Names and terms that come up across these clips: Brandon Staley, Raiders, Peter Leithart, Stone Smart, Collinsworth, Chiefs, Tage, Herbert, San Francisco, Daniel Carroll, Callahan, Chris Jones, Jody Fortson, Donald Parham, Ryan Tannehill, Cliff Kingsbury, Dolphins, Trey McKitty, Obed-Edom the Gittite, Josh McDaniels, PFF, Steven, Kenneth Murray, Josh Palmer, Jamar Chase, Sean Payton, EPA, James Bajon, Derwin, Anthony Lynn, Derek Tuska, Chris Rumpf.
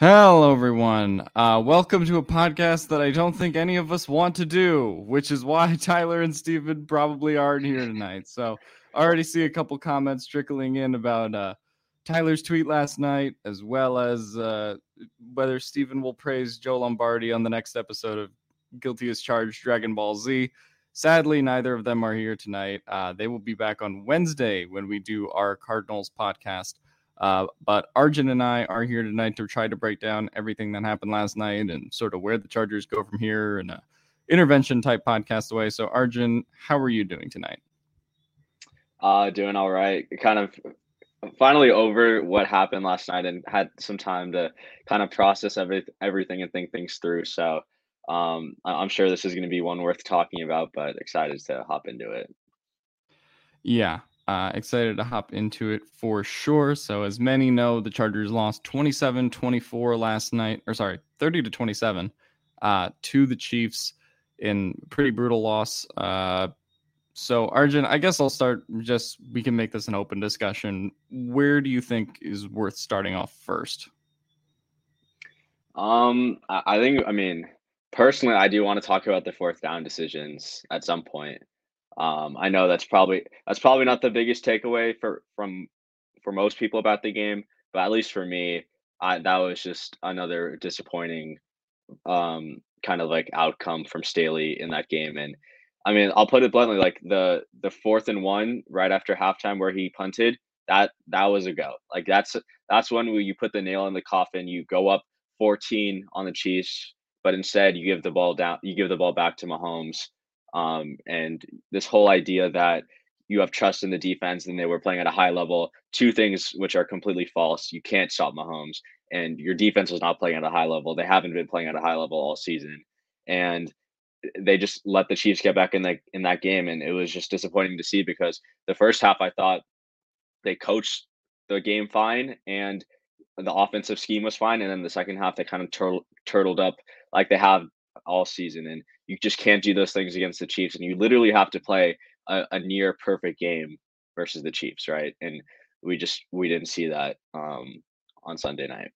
Hello, everyone. Welcome to a podcast that I don't think any of us want to do, which is why Tyler and Steven probably aren't here tonight. So I already see a couple comments trickling in about Tyler's tweet last night, as well as whether Steven will praise Joe Lombardi on the next episode of Guilty as Charged Dragon Ball Z. Sadly, neither of them are here tonight. They will be back on Wednesday when we do our Cardinals podcast. But Arjun and I are here tonight to try to break down everything that happened last night and sort of where the Chargers go from here and intervention type podcast away. So Arjun, how are you doing tonight? Doing all right. Kind of finally over what happened last night and had some time to kind of process everything and think things through. So I'm sure this is going to be one worth talking about, but excited to hop into it. Yeah. Excited to hop into it for sure. So as many know, the Chargers lost 27-24 last night, 30-27 to the Chiefs in pretty brutal loss. So Arjun, I guess I'll start we can make this an open discussion. Where do you think is worth starting off first? Personally, I do want to talk about the fourth down decisions at some point. I know that's probably not the biggest takeaway for most people about the game, but at least for me, that was just another disappointing kind of like outcome from Staley in that game. And I mean, I'll put it bluntly, like the 4th and 1 right after halftime where he punted, that was a go. Like that's when you put the nail in the coffin. You go up 14 on the Chiefs, but instead you give the ball back to Mahomes. And this whole idea that you have trust in the defense and they were playing at a high level, two things which are completely false. You can't stop Mahomes, and your defense was not playing at a high level. They haven't been playing at a high level all season, and they just let the Chiefs get back in that game. And it was just disappointing to see, because the first half, I thought they coached the game fine and the offensive scheme was fine. And then the second half, they kind of turtled up like they have all season, and you just can't do those things against the Chiefs. And you literally have to play a near perfect game versus the Chiefs, right? And we didn't see that on Sunday night.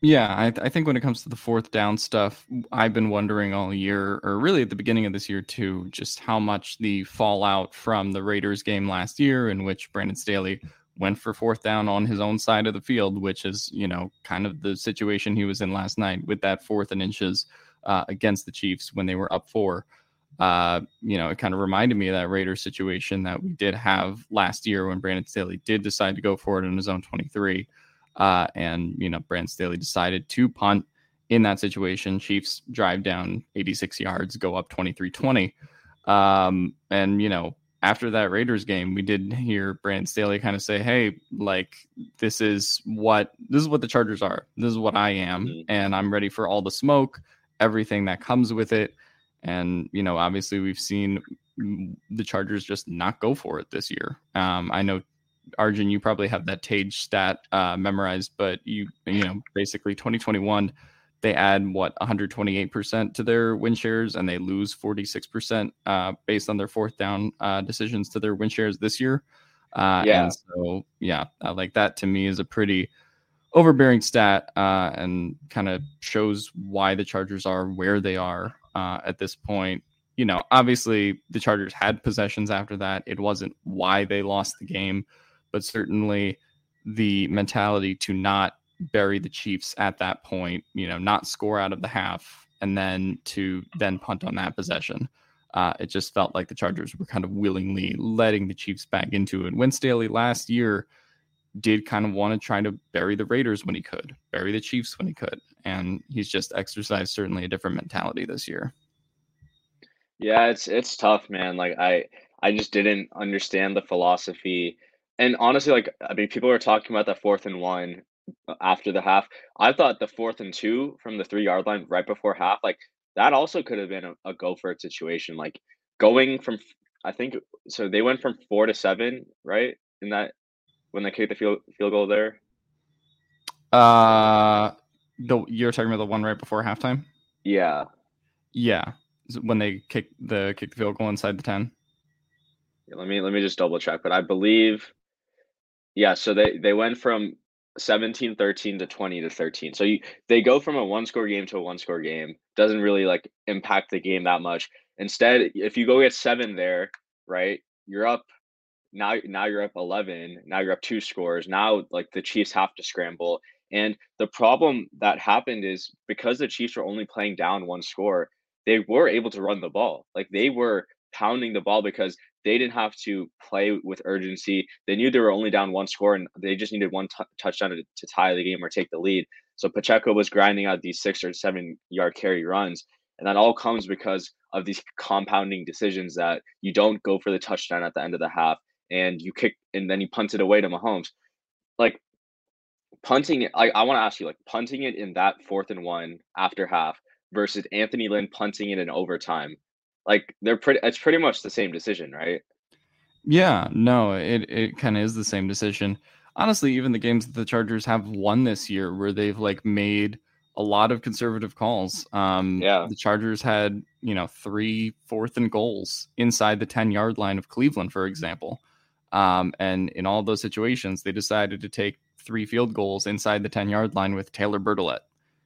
Yeah, I think when it comes to the fourth down stuff, I've been wondering all year, or really at the beginning of this year too, just how much the fallout from the Raiders game last year, in which Brandon Staley went for fourth down on his own side of the field, which is, you know, kind of the situation he was in last night with that 4th and inches against the Chiefs when they were up 4. You know, it kind of reminded me of that Raiders situation that we did have last year when Brandon Staley did decide to go for it on his own 23. And, you know, Brandon Staley decided to punt in that situation. Chiefs drive down 86 yards, go up 23-20. And, you know, after that Raiders game, we did hear Brandon Staley kind of say, hey, like, this is what the Chargers are. This is what I am. And I'm ready for all the smoke, everything that comes with it. And, you know, obviously we've seen the Chargers just not go for it this year. I know, Arjun, you probably have that Tage stat memorized, but you know, basically 2021, they add 128% to their win shares and they lose 46% based on their fourth down decisions to their win shares this year. And so, like that to me is a pretty overbearing stat and kind of shows why the Chargers are where they are. At this point, you know, obviously the Chargers had possessions after that. It wasn't why they lost the game, but certainly the mentality to not bury the Chiefs at that point, you know, not score out of the half and then to then punt on that possession. It just felt like the Chargers were kind of willingly letting the Chiefs back into it. When Staley last year did kind of want to try to bury the Raiders when he could, bury the Chiefs when he could. And he's just exercised certainly a different mentality this year. Yeah, it's tough, man. Like I just didn't understand the philosophy. And honestly, like, I mean, people are talking about that 4th and 1 after the half. I thought the 4th and 2 from the 3-yard line right before half, like that also could have been a go for it situation. Like going from, I think, so they went from 4 to 7, right? In that, when they kicked the field goal there? You're talking about the one right before halftime? Yeah. Yeah. When they kick the field goal inside the 10. Yeah, let me just double check, but I believe so they went from 17-13 to 20-13. So they go from a one-score game to a one-score game. Doesn't really like impact the game that much. Instead, if you go get 7 there, right? You're up Now you're up 11. Now you're up 2 scores. Now, like, the Chiefs have to scramble. And the problem that happened is because the Chiefs were only playing down 1 score, they were able to run the ball. Like, they were pounding the ball because they didn't have to play with urgency. They knew they were only down 1 score, and they just needed one touchdown to tie the game or take the lead. So Pacheco was grinding out these 6 or 7 yard carry runs. And that all comes because of these compounding decisions that you don't go for the touchdown at the end of the half. And you kick, and then you punt it away to Mahomes. Like, punting it, I want to ask you, like, punting it in that 4th and 1 after half versus Anthony Lynn punting it in overtime. Like, it's pretty much the same decision, right? Yeah, no, it kind of is the same decision. Honestly, even the games that the Chargers have won this year where they've, like, made a lot of conservative calls. The Chargers had, you know, 3 4th and goals inside the 10 yard line of Cleveland, for example. And in all those situations, they decided to take 3 field goals inside the 10 yard line with Taylor Bertolet.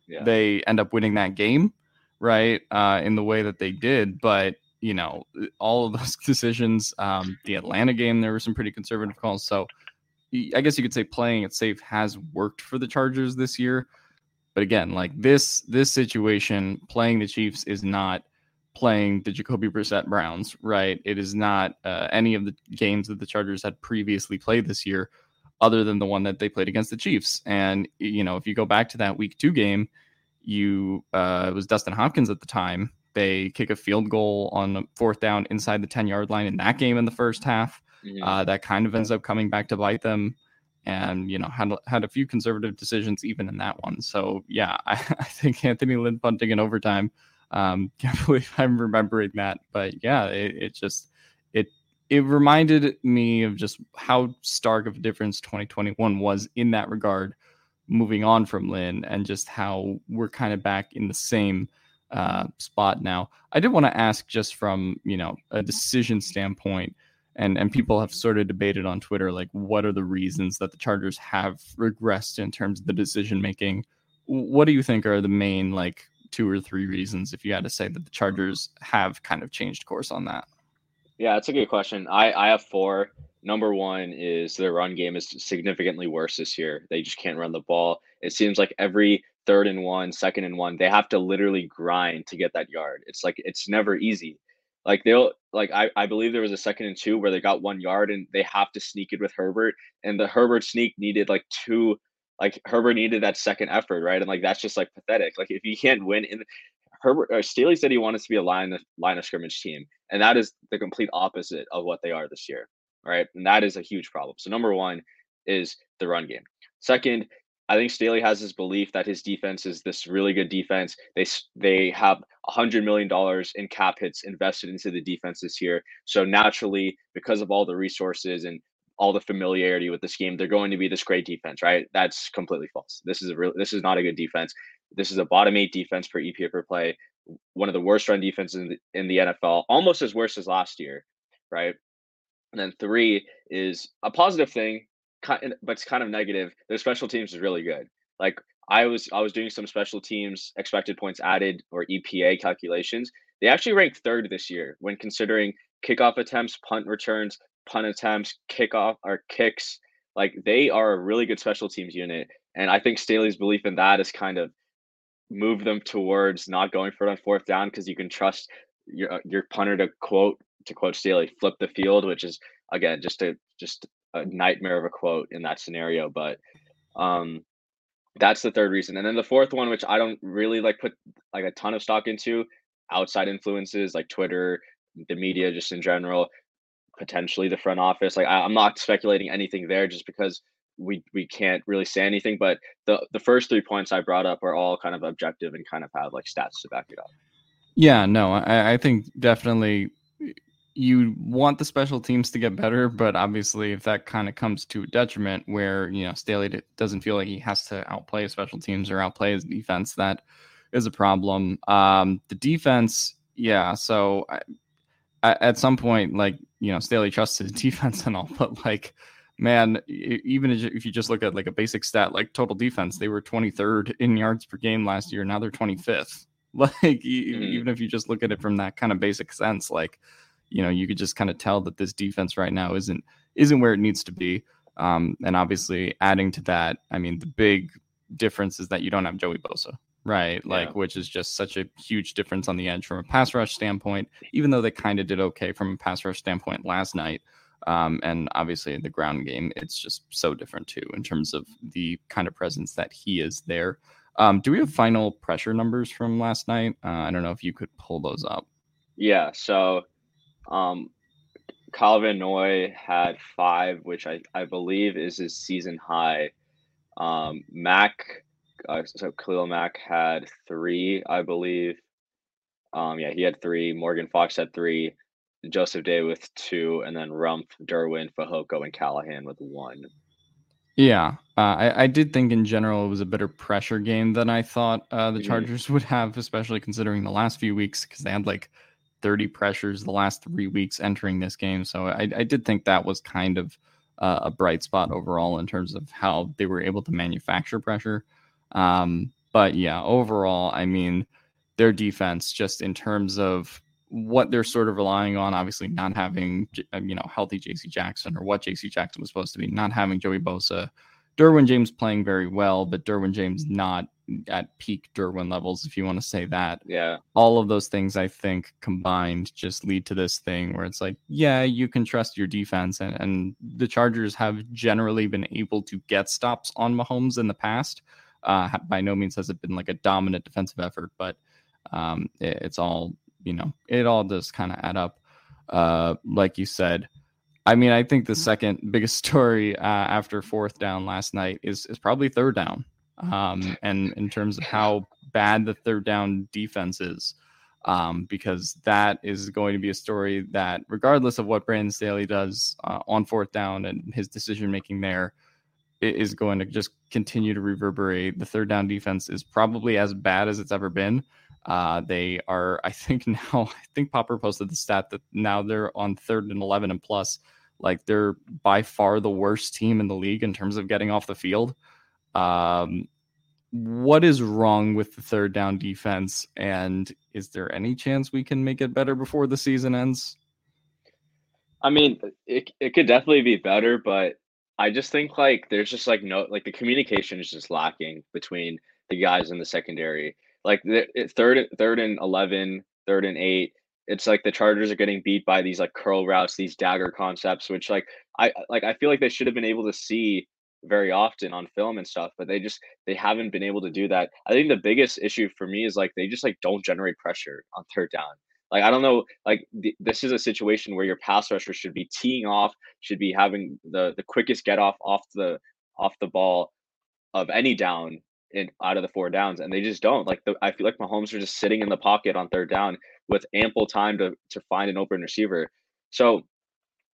Yeah. They end up winning that game, right, in the way that they did. But, you know, all of those decisions, the Atlanta game, there were some pretty conservative calls. So I guess you could say playing it safe has worked for the Chargers this year. But again, like this situation, playing the Chiefs is not playing the Jacoby Brissett Browns, right? It is not any of the games that the Chargers had previously played this year, other than the one that they played against the Chiefs. And, you know, if you go back to that week 2 game, it was Dustin Hopkins at the time. They kick a field goal on 4th down inside the 10 yard line in that game in the first half. Mm-hmm. That kind of ends up coming back to bite them. And, you know, had a few conservative decisions even in that one. So, yeah, I think Anthony Lynn punting in overtime. Can't believe I'm remembering that, but yeah, it reminded me of just how stark of a difference 2021 was in that regard, moving on from Lynn, and just how we're kind of back in the same spot now. I did want to ask, just from, you know, a decision standpoint, and people have sort of debated on Twitter, like, what are the reasons that the Chargers have regressed in terms of the decision making? What do you think are the main, like, 2 or 3 reasons, if you had to say, that the Chargers have kind of changed course on that? Yeah, that's a good question. I have 4. Number one is their run game is significantly worse this year. They just can't run the ball. It seems like every 3rd and 1, 2nd and 1, they have to literally grind to get that yard. It's like, it's never easy. Like they'll, like, I believe there was a 2nd and 2 where they got 1 yard and they have to sneak it with Herbert, and the Herbert sneak needed like two, like Herbert needed that second effort. Right. And like, that's just like pathetic. Like if you can't win in Herbert, or Staley said he wants to be a line of scrimmage team. And that is the complete opposite of what they are this year. Right. And that is a huge problem. So number one is the run game. Second, I think Staley has this belief that his defense is this really good defense. They have $100 million in cap hits invested into the defense this year. So naturally, because of all the resources and all the familiarity with this game, they're going to be this great defense, right? That's completely false. This is not a good defense. This is a bottom 8 defense per EPA per play. One of the worst run defenses in the NFL, almost as worse as last year, right? And then 3 is a positive thing, but it's kind of negative. Their special teams is really good. Like I was doing some special teams expected points added or EPA calculations. They actually ranked 3rd this year when considering kickoff attempts, punt returns, punt attempts, kickoff or kicks. Like they are a really good special teams unit, and I think Staley's belief in that has kind of moved them towards not going for it on 4th down because you can trust your punter to quote Staley, flip the field, which is again just a nightmare of a quote in that scenario. But that's the 3rd reason. And then the 4th one, which I don't really like put like a ton of stock into, outside influences like Twitter, the media, just in general, potentially the front office. Like I'm not speculating anything there just because we can't really say anything. But the first 3 points I brought up are all kind of objective and kind of have like stats to back it up. Yeah, no, I think definitely you want the special teams to get better, but obviously if that kind of comes to a detriment where, you know, Staley doesn't feel like he has to outplay special teams or outplay his defense, that is a problem. The defense. Yeah. So I, at some point, like, you know, Staley trusts his defense and all, but like, man, even if you just look at like a basic stat, like total defense, they were 23rd in yards per game last year. Now they're 25th. Like even if you just look at it from that kind of basic sense, like, you know, you could just kind of tell that this defense right now isn't where it needs to be. And obviously adding to that, I mean, the big difference is that you don't have Joey Bosa, right? Like, yeah. Which is just such a huge difference on the edge from a pass rush standpoint, even though they kind of did okay from a pass rush standpoint last night. And obviously in the ground game, it's just so different too, in terms of the kind of presence that he is there. Do we have final pressure numbers from last night? I don't know if you could pull those up. Yeah. So, Kyle Van Noy had 5, which I believe is his season high. Khalil Mack had 3, I believe. He had 3. Morgan Fox had 3. Joseph Day with 2, and then Rumpf, Derwin, Fajoko, and Callahan with 1. Yeah, I did think in general it was a better pressure game than I thought the Chargers would have, especially considering the last few weeks because they had like 30 pressures the last 3 weeks entering this game. So I did think that was kind of a bright spot overall in terms of how they were able to manufacture pressure. But yeah, overall, I mean, their defense, just in terms of what they're sort of relying on, obviously not having, you know, healthy JC Jackson or what JC Jackson was supposed to be, not having Joey Bosa, Derwin James playing very well, but Derwin James not at peak Derwin levels, if you want to say that. Yeah. All of those things, I think, combined just lead to this thing where it's like, yeah, you can trust your defense. And the Chargers have generally been able to get stops on Mahomes in the past. By no means has it been like a dominant defensive effort, but it's all, you know, it all does kind of add up. Like you said, I mean, I think the second biggest story after 4th down last night is probably 3rd down. And in terms of how bad the 3rd down defense is, because that is going to be a story that regardless of what Brandon Staley does on 4th down and his decision-making there, it is going to just continue to reverberate. The 3rd down defense is probably as bad as it's ever been. They are, I think Popper posted the stat that now they're on 3rd and 11 and plus, like they're by far the worst team in the league in terms of getting off the field. What is wrong with the 3rd down defense, and is there any chance we can make it better before the season ends? I mean, it could definitely be better, but I just think there's just no, the communication is just lacking between the guys in the secondary. Third and 11, 3rd and 8. It's the Chargers are getting beat by these curl routes, these dagger concepts, which I feel they should have been able to see very often on film and stuff, but they haven't been able to do that. I think the biggest issue for me is they just don't generate pressure on third down. I don't know, this is a situation where your pass rusher should be teeing off, should be having the quickest get off the ball of any down in out of the four downs, and they just don't. I feel Mahomes are just sitting in the pocket on third down with ample time to find an open receiver. So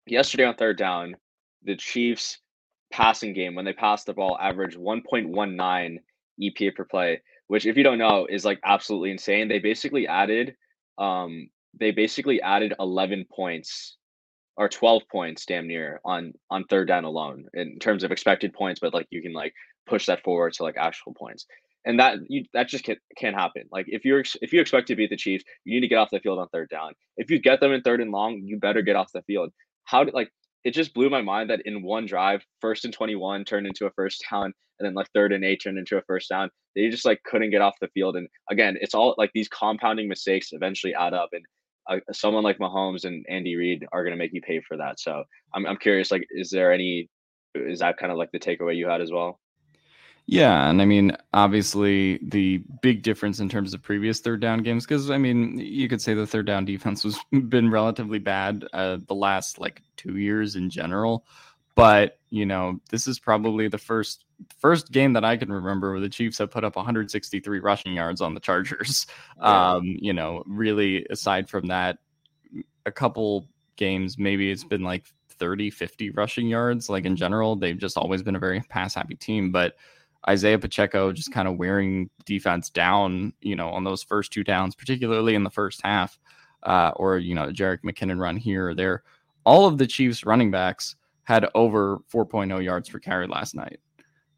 yesterday on third down, the Chiefs passing game, when they passed the ball, averaged 1.19 EPA per play, which, if you don't know, is absolutely insane. They basically added 11 points or 12 points damn near on third down alone in terms of expected points, but you can push that forward to actual points. And that just can't happen. If you expect to beat the Chiefs, you need to get off the field on third down. If you get them in third and long, you better get off the field. It just blew my mind that in one drive, 1st and 21 turned into a first down, and then 3rd and 8 turned into a first down. They just couldn't get off the field. And again, it's all these compounding mistakes eventually add up, and someone like Mahomes and Andy Reid are going to make you pay for that. So I'm curious, is that kind of the takeaway you had as well? Yeah, and I mean, obviously the big difference in terms of previous third down games, because I mean, you could say the third down defense has been relatively bad the last 2 years in general, but this is probably the first game that I can remember where the Chiefs have put up 163 rushing yards on the Chargers. Yeah. Really, aside from that, a couple games, maybe it's been 30-50 rushing yards. In general, they've just always been a very pass happy team, but Isaiah Pacheco just kind of wearing defense down, on those first two downs, particularly in the first half, or, Jerick McKinnon run here or there. All of the Chiefs running backs had over 4.0 yards per carry last night.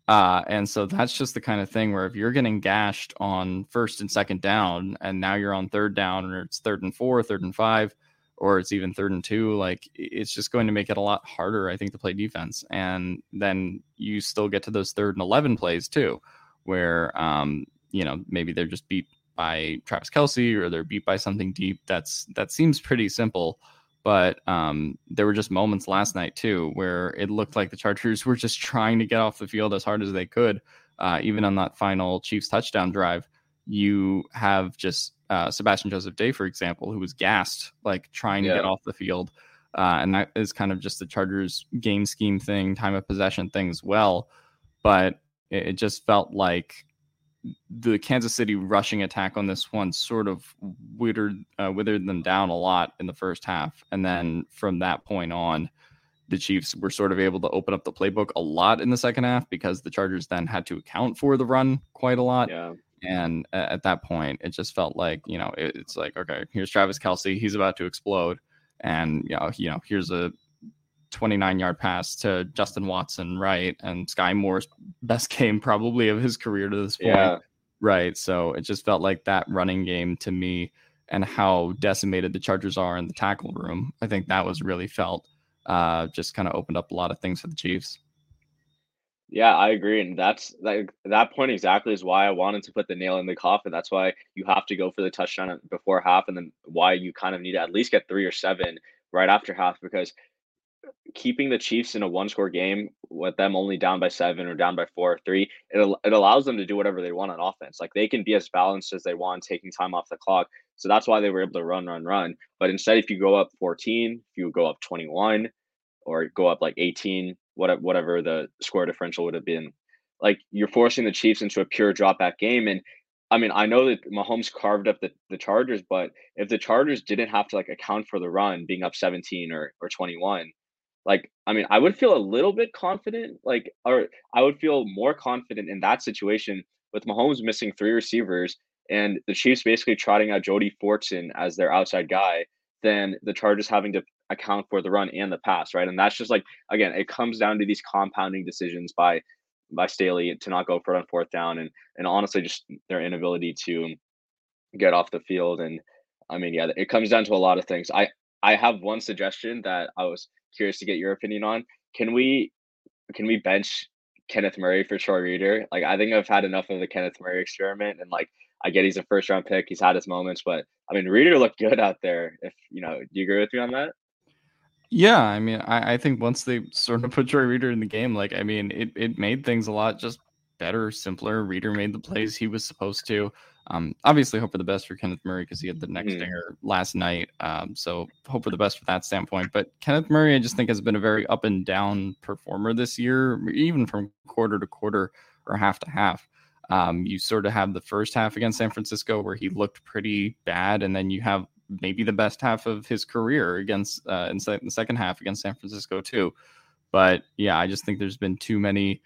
And so that's just the kind of thing where if you're getting gashed on 1st and 2nd down, and now you're on third down, or it's 3rd and 4, 3rd and 5, or it's even 3rd and 2, it's just going to make it a lot harder, I think, to play defense. And then you still get to those 3rd and 11 plays too, where, maybe they're just beat by Travis Kelce, or they're beat by something deep. That seems pretty simple, but there were just moments last night too, where it looked like the Chargers were just trying to get off the field as hard as they could. Even on that final Chiefs touchdown drive, you have just Sebastian Joseph Day, for example, who was gassed, trying to get off the field. And that is kind of just the Chargers game scheme thing, time of possession thing as well. But it just felt like the Kansas City rushing attack on this one sort of withered them down a lot in the first half. And then from that point on, the Chiefs were sort of able to open up the playbook a lot in the second half, because the Chargers then had to account for the run quite a lot. Yeah. And at that point, it just felt okay, here's Travis Kelce. He's about to explode. And, here's a 29-yard pass to Justin Watson, right? And Sky Moore's best game probably of his career to this point, right? So it just felt like that running game to me, and how decimated the Chargers are in the tackle room, I think that was really felt, just kind of opened up a lot of things for the Chiefs. Yeah, I agree. And that's that point exactly is why I wanted to put the nail in the coffin. That's why you have to go for the touchdown before half, and then why you kind of need to at least get 3 or 7 right after half, because keeping the Chiefs in a one-score game with them only down by 7 or down by 4 or 3, it allows them to do whatever they want on offense. They can be as balanced as they want, taking time off the clock. So that's why they were able to run. But instead, if you go up 14, if you go up 21, or go up 18, whatever the score differential would have been, you're forcing the Chiefs into a pure drop back game. And I mean, I know that Mahomes carved up the Chargers, but if the Chargers didn't have to account for the run being up 17 or 21, I mean, I would feel a little bit confident, or I would feel more confident in that situation with Mahomes missing 3 receivers and the Chiefs basically trotting out Jody Fortson as their outside guy, than the Chargers having to account for the run and the pass, right? And that's just again, it comes down to these compounding decisions by Staley to not go for it on fourth down, and honestly just their inability to get off the field. And I mean, yeah, it comes down to a lot of things. I I have one suggestion that I was curious to get your opinion on. Can we bench Kenneth Murray for Troy Reeder? Like, I think I've had enough of the Kenneth Murray experiment, and like, I get he's a first round pick. He's had his moments, but I mean, Reeder looked good out there. If you know, do you agree with me on that? Yeah. I mean, I think once they sort of put Troy Reeder in the game, like, I mean, it made things a lot just better, simpler. Reeder made the plays he was supposed to. Obviously hope for the best for Kenneth Murray because he had the next dinger last night. So hope for the best from that standpoint. But Kenneth Murray, I just think, has been a very up and down performer this year, even from quarter to quarter or half to half. You sort of have the first half against San Francisco where he looked pretty bad, and then you have maybe the best half of his career against in the second half against San Francisco too. But yeah, I just think there's been too many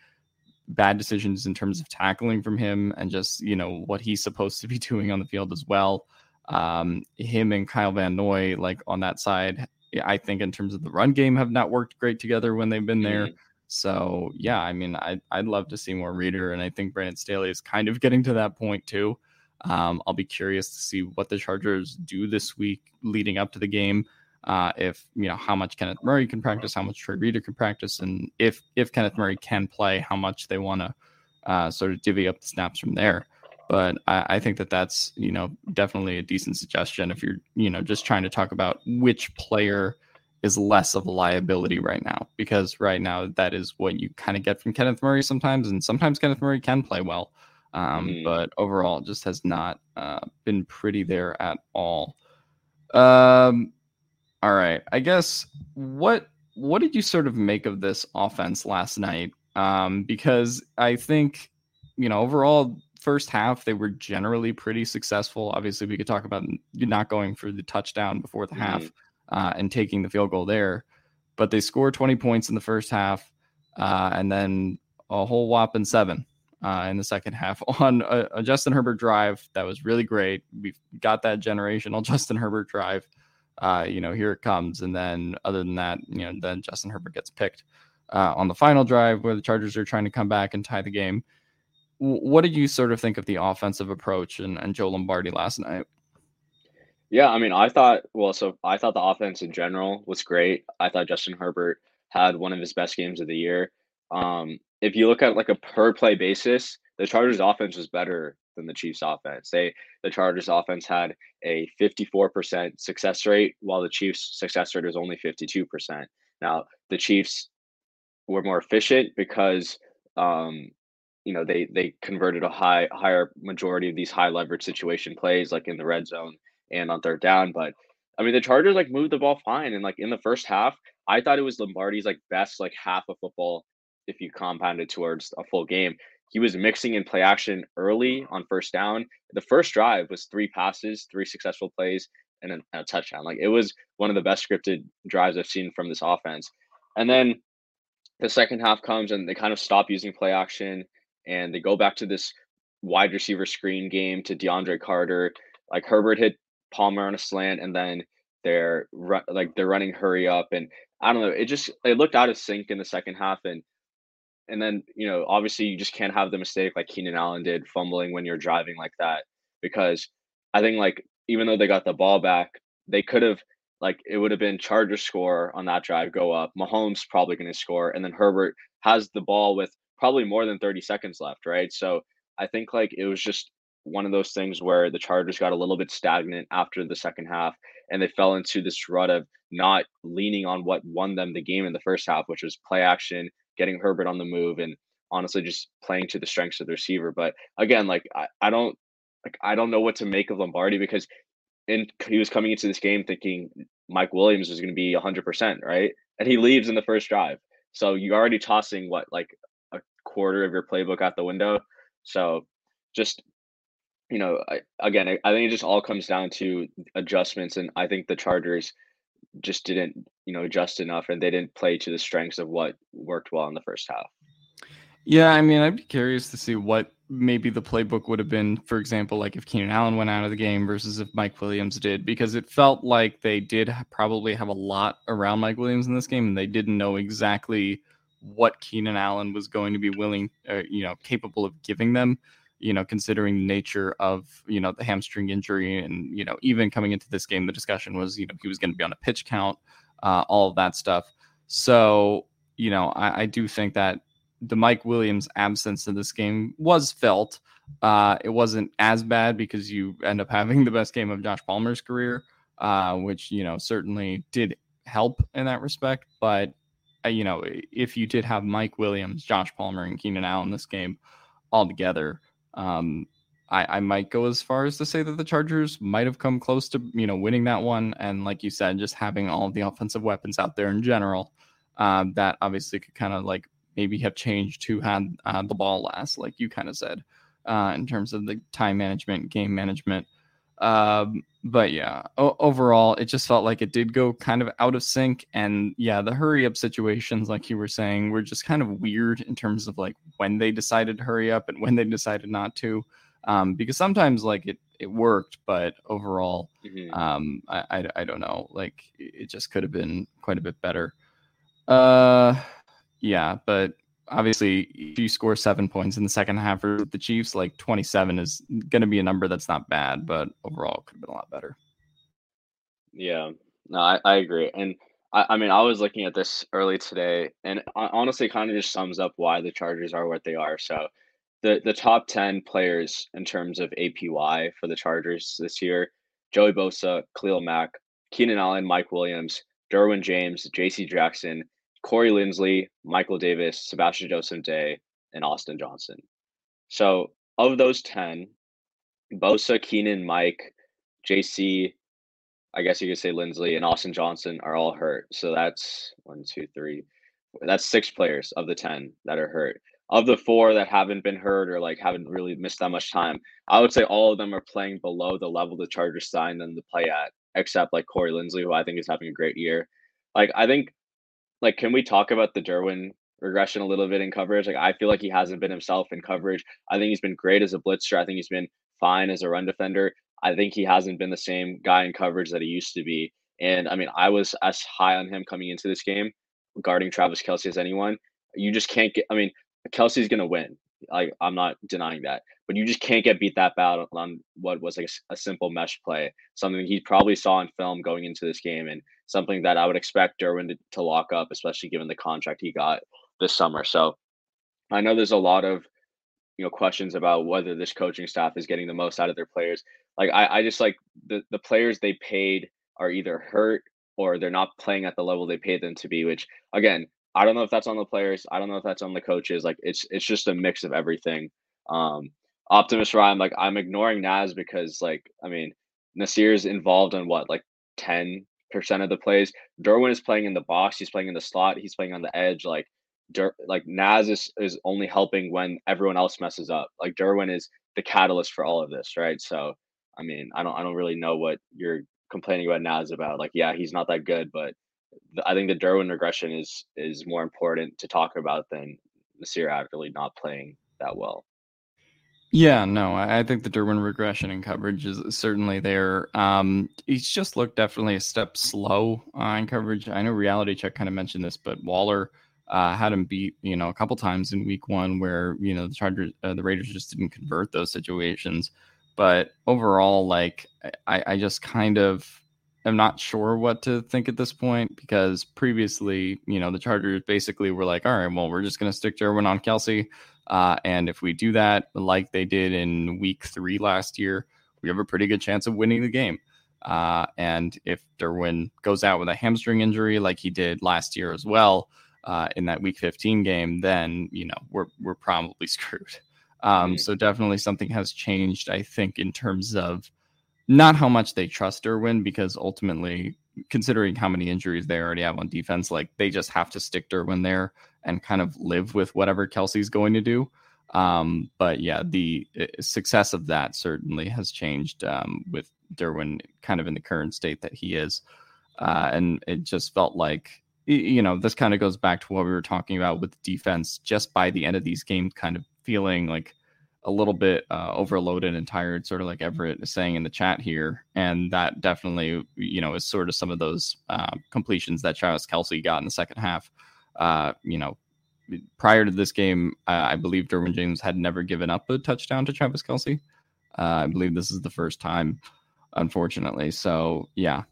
bad decisions in terms of tackling from him and just, you know, what he's supposed to be doing on the field as well. Him and Kyle Van Noy, like on that side, I think in terms of the run game have not worked great together when they've been there. So yeah, I mean, I'd love to see more Reeder, and I think Brandon Staley is kind of getting to that point too. I'll be curious to see what the Chargers do this week leading up to the game. If you know how much Kenneth Murray can practice, how much Troy Reeder can practice, and if Kenneth Murray can play, how much they want to sort of divvy up the snaps from there. But I think that's, you know, definitely a decent suggestion if you're, you know, just trying to talk about which player is less of a liability right now, because right now that is what you kind of get from Kenneth Murray sometimes, and sometimes Kenneth Murray can play well, but overall just has not been pretty there at all. All right, I guess what did you sort of make of this offense last night? Because I think, you know, overall first half they were generally pretty successful. Obviously, we could talk about not going for the touchdown before the half and taking the field goal there, but they scored 20 points in the first half and then a whole whopping 7 in the second half on a Justin Herbert drive that was really great. We've got that generational Justin Herbert drive. You know, here it comes. And then other than that, you know, then Justin Herbert gets picked on the final drive where the Chargers are trying to come back and tie the game. What did you sort of think of the offensive approach and Joe Lombardi last night? Yeah, I mean, I thought the offense in general was great. I thought Justin Herbert had one of his best games of the year. If you look at like a per play basis, the Chargers offense was better than the Chiefs offense. The Chargers offense had a 54% success rate, while the Chiefs success rate was only 52%. Now the Chiefs were more efficient because you know, they converted a higher majority of these high leverage situation plays, like in the red zone and on third down. But I mean, the Chargers like moved the ball fine, and like in the first half, I thought it was Lombardi's like best like half of football if you compound it towards a full game. He was mixing in play action early on first down. The first drive was 3 passes, 3 successful plays, and a touchdown. Like, it was one of the best scripted drives I've seen from this offense. And then the second half comes, and they kind of stop using play action, and they go back to this wide receiver screen game to DeAndre Carter. Like, Herbert hit Palmer on a slant, and then they're running hurry up. And I don't know, it looked out of sync in the second half. And then, you know, obviously you just can't have the mistake like Keenan Allen did, fumbling when you're driving like that, because I think like, even though they got the ball back, they could have, like, it would have been Chargers score on that drive, go up, Mahomes probably going to score, and then Herbert has the ball with probably more than 30 seconds left, right? So I think like it was just one of those things where the Chargers got a little bit stagnant after the second half, and they fell into this rut of not leaning on what won them the game in the first half, which was play action, getting Herbert on the move, and honestly just playing to the strengths of the receiver. But again, like I don't know what to make of Lombardi, because he was coming into this game thinking Mike Williams was going to be 100%, right? And he leaves in the first drive. So you're already tossing what, like a quarter of your playbook out the window. So just, you know, I think it just all comes down to adjustments. And I think the Chargers just didn't, you know, adjust enough, and they didn't play to the strengths of what worked well in the first half. Yeah, I mean, I'd be curious to see what maybe the playbook would have been, for example, like if Keenan Allen went out of the game versus if Mike Williams did, because it felt like they did probably have a lot around Mike Williams in this game, and they didn't know exactly what Keenan Allen was going to be willing, you know, capable of giving them. you know, considering the nature of, you know, the hamstring injury. And, you know, even coming into this game, the discussion was, you know, he was going to be on a pitch count, all of that stuff. So, you know, I do think that the Mike Williams absence in this game was felt. It wasn't as bad because you end up having the best game of Josh Palmer's career, which, you know, certainly did help in that respect. But, you know, if you did have Mike Williams, Josh Palmer, and Keenan Allen this game all together, I might go as far as to say that the Chargers might have come close to, you know, winning that one. And like you said, just having all of the offensive weapons out there in general, that obviously could kind of like maybe have changed who had the ball last, like you kind of said, in terms of the time management, game management. But yeah, overall, it just felt like it did go kind of out of sync. And yeah, the hurry up situations, like you were saying, were just kind of weird in terms of like when they decided to hurry up and when they decided not to, because sometimes like it worked, but overall, I don't know, like it just could have been quite a bit better. Yeah, but obviously if you score 7 points in the second half for the Chiefs, like 27 is going to be a number that's not bad, but overall it could have been a lot better. Yeah, no, I agree. And I mean, I was looking at this early today, and honestly kind of just sums up why the Chargers are what they are. So the top 10 players in terms of APY for the Chargers this year: Joey Bosa, Khalil Mack, Keenan Allen, Mike Williams, Derwin James, JC Jackson, Corey Linsley, Michael Davis, Sebastian Joseph-Day, and Austin Johnson. So of those 10, Bosa, Keenan, Mike, JC, I guess you could say Linsley, and Austin Johnson are all hurt. So that's 1, 2, 3. That's 6 players of the 10 that are hurt. Of the 4 that haven't been hurt or like haven't really missed that much time, I would say all of them are playing below the level the Chargers signed them to play at, except like Corey Linsley, who I think is having a great year. Like, I think, like, can we talk about the Derwin regression a little bit in coverage? Like, I feel like he hasn't been himself in coverage. I think he's been great as a blitzer. I think he's been fine as a run defender. I think he hasn't been the same guy in coverage that he used to be. And I mean, I was as high on him coming into this game, guarding Travis Kelce as anyone. You just can't get, I mean, Kelce's going to win. Like, I'm not denying that, but you just can't get beat that bad on what was like a simple mesh play, something he probably saw in film going into this game, and something that I would expect Derwin to lock up, especially given the contract he got this summer. So I know there's a lot of, you know, questions about whether this coaching staff is getting the most out of their players. Like, I just like the players they paid are either hurt or they're not playing at the level they paid them to be, which again, I don't know if that's on the players. I don't know if that's on the coaches. Like, it's just a mix of everything. Optimus Ryan, like, I'm ignoring Naz because, like, I mean, Nasir's involved in what, like 10% of the plays. Derwin is playing in the box. He's playing in the slot. He's playing on the edge. Like, Naz is only helping when everyone else messes up. Like, Derwin is the catalyst for all of this, right? So, I mean, I don't really know what you're complaining about Naz about. Like, yeah, he's not that good, but I think the Derwin regression is more important to talk about than Nasir actually not playing that well. Yeah, no, I think the Derwin regression in coverage is certainly there. He's just looked definitely a step slow in coverage. I know Reality Check kind of mentioned this, but Waller had him beat, you know, a couple times in week one where, you know, the Raiders just didn't convert those situations. But overall, like, I just kind of, I'm not sure what to think at this point, because previously, you know, the Chargers basically were like, all right, well, we're just going to stick Derwin on Kelce. And if we do that, like they did in week 3 last year, we have a pretty good chance of winning the game. And if Derwin goes out with a hamstring injury like he did last year as well, in that week 15 game, then, you know, we're probably screwed. So definitely something has changed, I think, in terms of not how much they trust Derwin, because ultimately, considering how many injuries they already have on defense, like they just have to stick Derwin there and kind of live with whatever Kelce's going to do. But yeah, the success of that certainly has changed with Derwin kind of in the current state that he is. And it just felt like, you know, this kind of goes back to what we were talking about with defense, just by the end of these games, kind of feeling like a little bit overloaded and tired, sort of like Everett is saying in the chat here. And that definitely, you know, is sort of some of those completions that Travis Kelce got in the second half, you know, prior to this game, I believe Derwin James had never given up a touchdown to Travis Kelce. I believe this is the first time, unfortunately. So, yeah,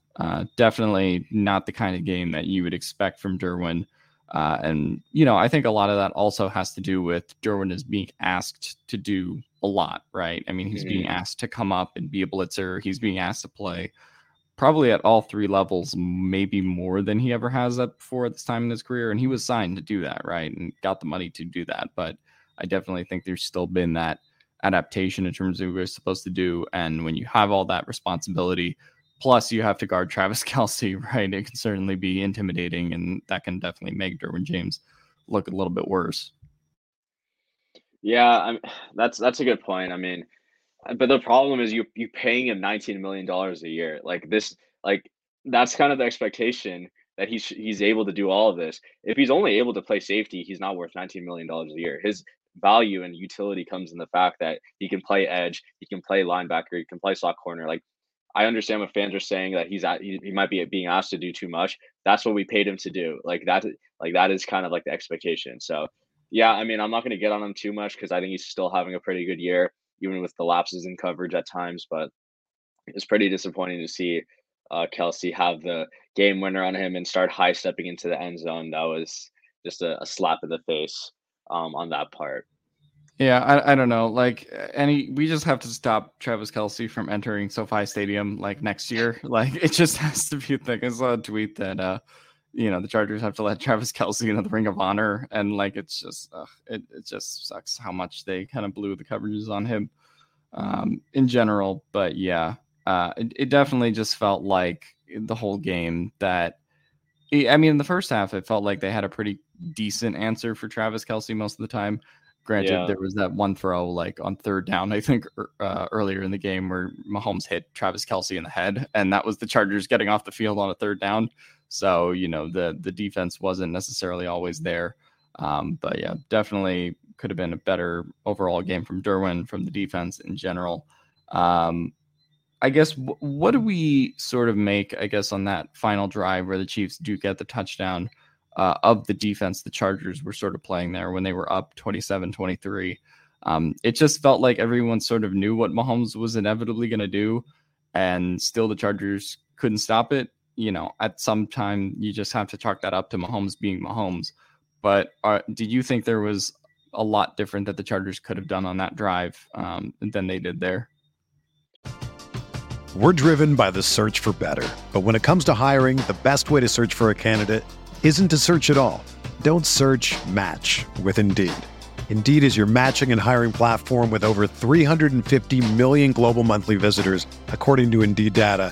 definitely not the kind of game that you would expect from Derwin. And, you know, I think a lot of that also has to do with Derwin is being asked to do a lot, right? I mean, he's being asked to come up and be a blitzer. He's being asked to play probably at all three levels, maybe more than he ever has up before at this time in his career. And he was signed to do that, right? And got the money to do that. But I definitely think there's still been that adaptation in terms of what we're supposed to do. And when you have all that responsibility, plus you have to guard Travis Kelce, right? It can certainly be intimidating, and that can definitely make Derwin James look a little bit worse. Yeah, that's a good point. I mean, but the problem is you paying him $19 million a year. Like this, like that's kind of the expectation that he's able to do all of this. If he's only able to play safety, he's not worth $19 million a year. His value and utility comes in the fact that he can play edge, he can play linebacker, he can play slot corner. Like, I understand what fans are saying that he might be being asked to do too much. That's what we paid him to do. That is kind of like the expectation. So yeah, I mean, I'm not going to get on him too much because I think he's still having a pretty good year, even with the lapses in coverage at times. But it's pretty disappointing to see Kelce have the game winner on him and start high stepping into the end zone. That was just a slap in the face on that part. Yeah, I don't know. We just have to stop Travis Kelce from entering SoFi Stadium next year. It just has to be a thing. I saw a tweet that the Chargers have to let Travis Kelce into the Ring of Honor, and it's just it just sucks how much they kind of blew the coverages on him in general. But yeah, it definitely just felt like the whole game that. I mean, in the first half, it felt like they had a pretty decent answer for Travis Kelce most of the time. Granted, yeah. There was that one throw on third down, I think, earlier in the game where Mahomes hit Travis Kelce in the head, and that was the Chargers getting off the field on a third down. So, you know, the defense wasn't necessarily always there. But yeah, definitely could have been a better overall game from Derwin, from the defense in general. I guess, what do we sort of make, I guess, on that final drive where the Chiefs do get the touchdown? Of the defense the Chargers were sort of playing there when they were up 27-23. It just felt like everyone sort of knew what Mahomes was inevitably going to do, and still the Chargers couldn't stop it. You know, at some time you just have to chalk that up to Mahomes being Mahomes. But did you think there was a lot different that the Chargers could have done on that drive than they did there? We're driven by the search for better. But when it comes to hiring, the best way to search for a candidate isn't to search at all. Don't search, match with Indeed. Indeed is your matching and hiring platform with over 350 million global monthly visitors, according to Indeed data,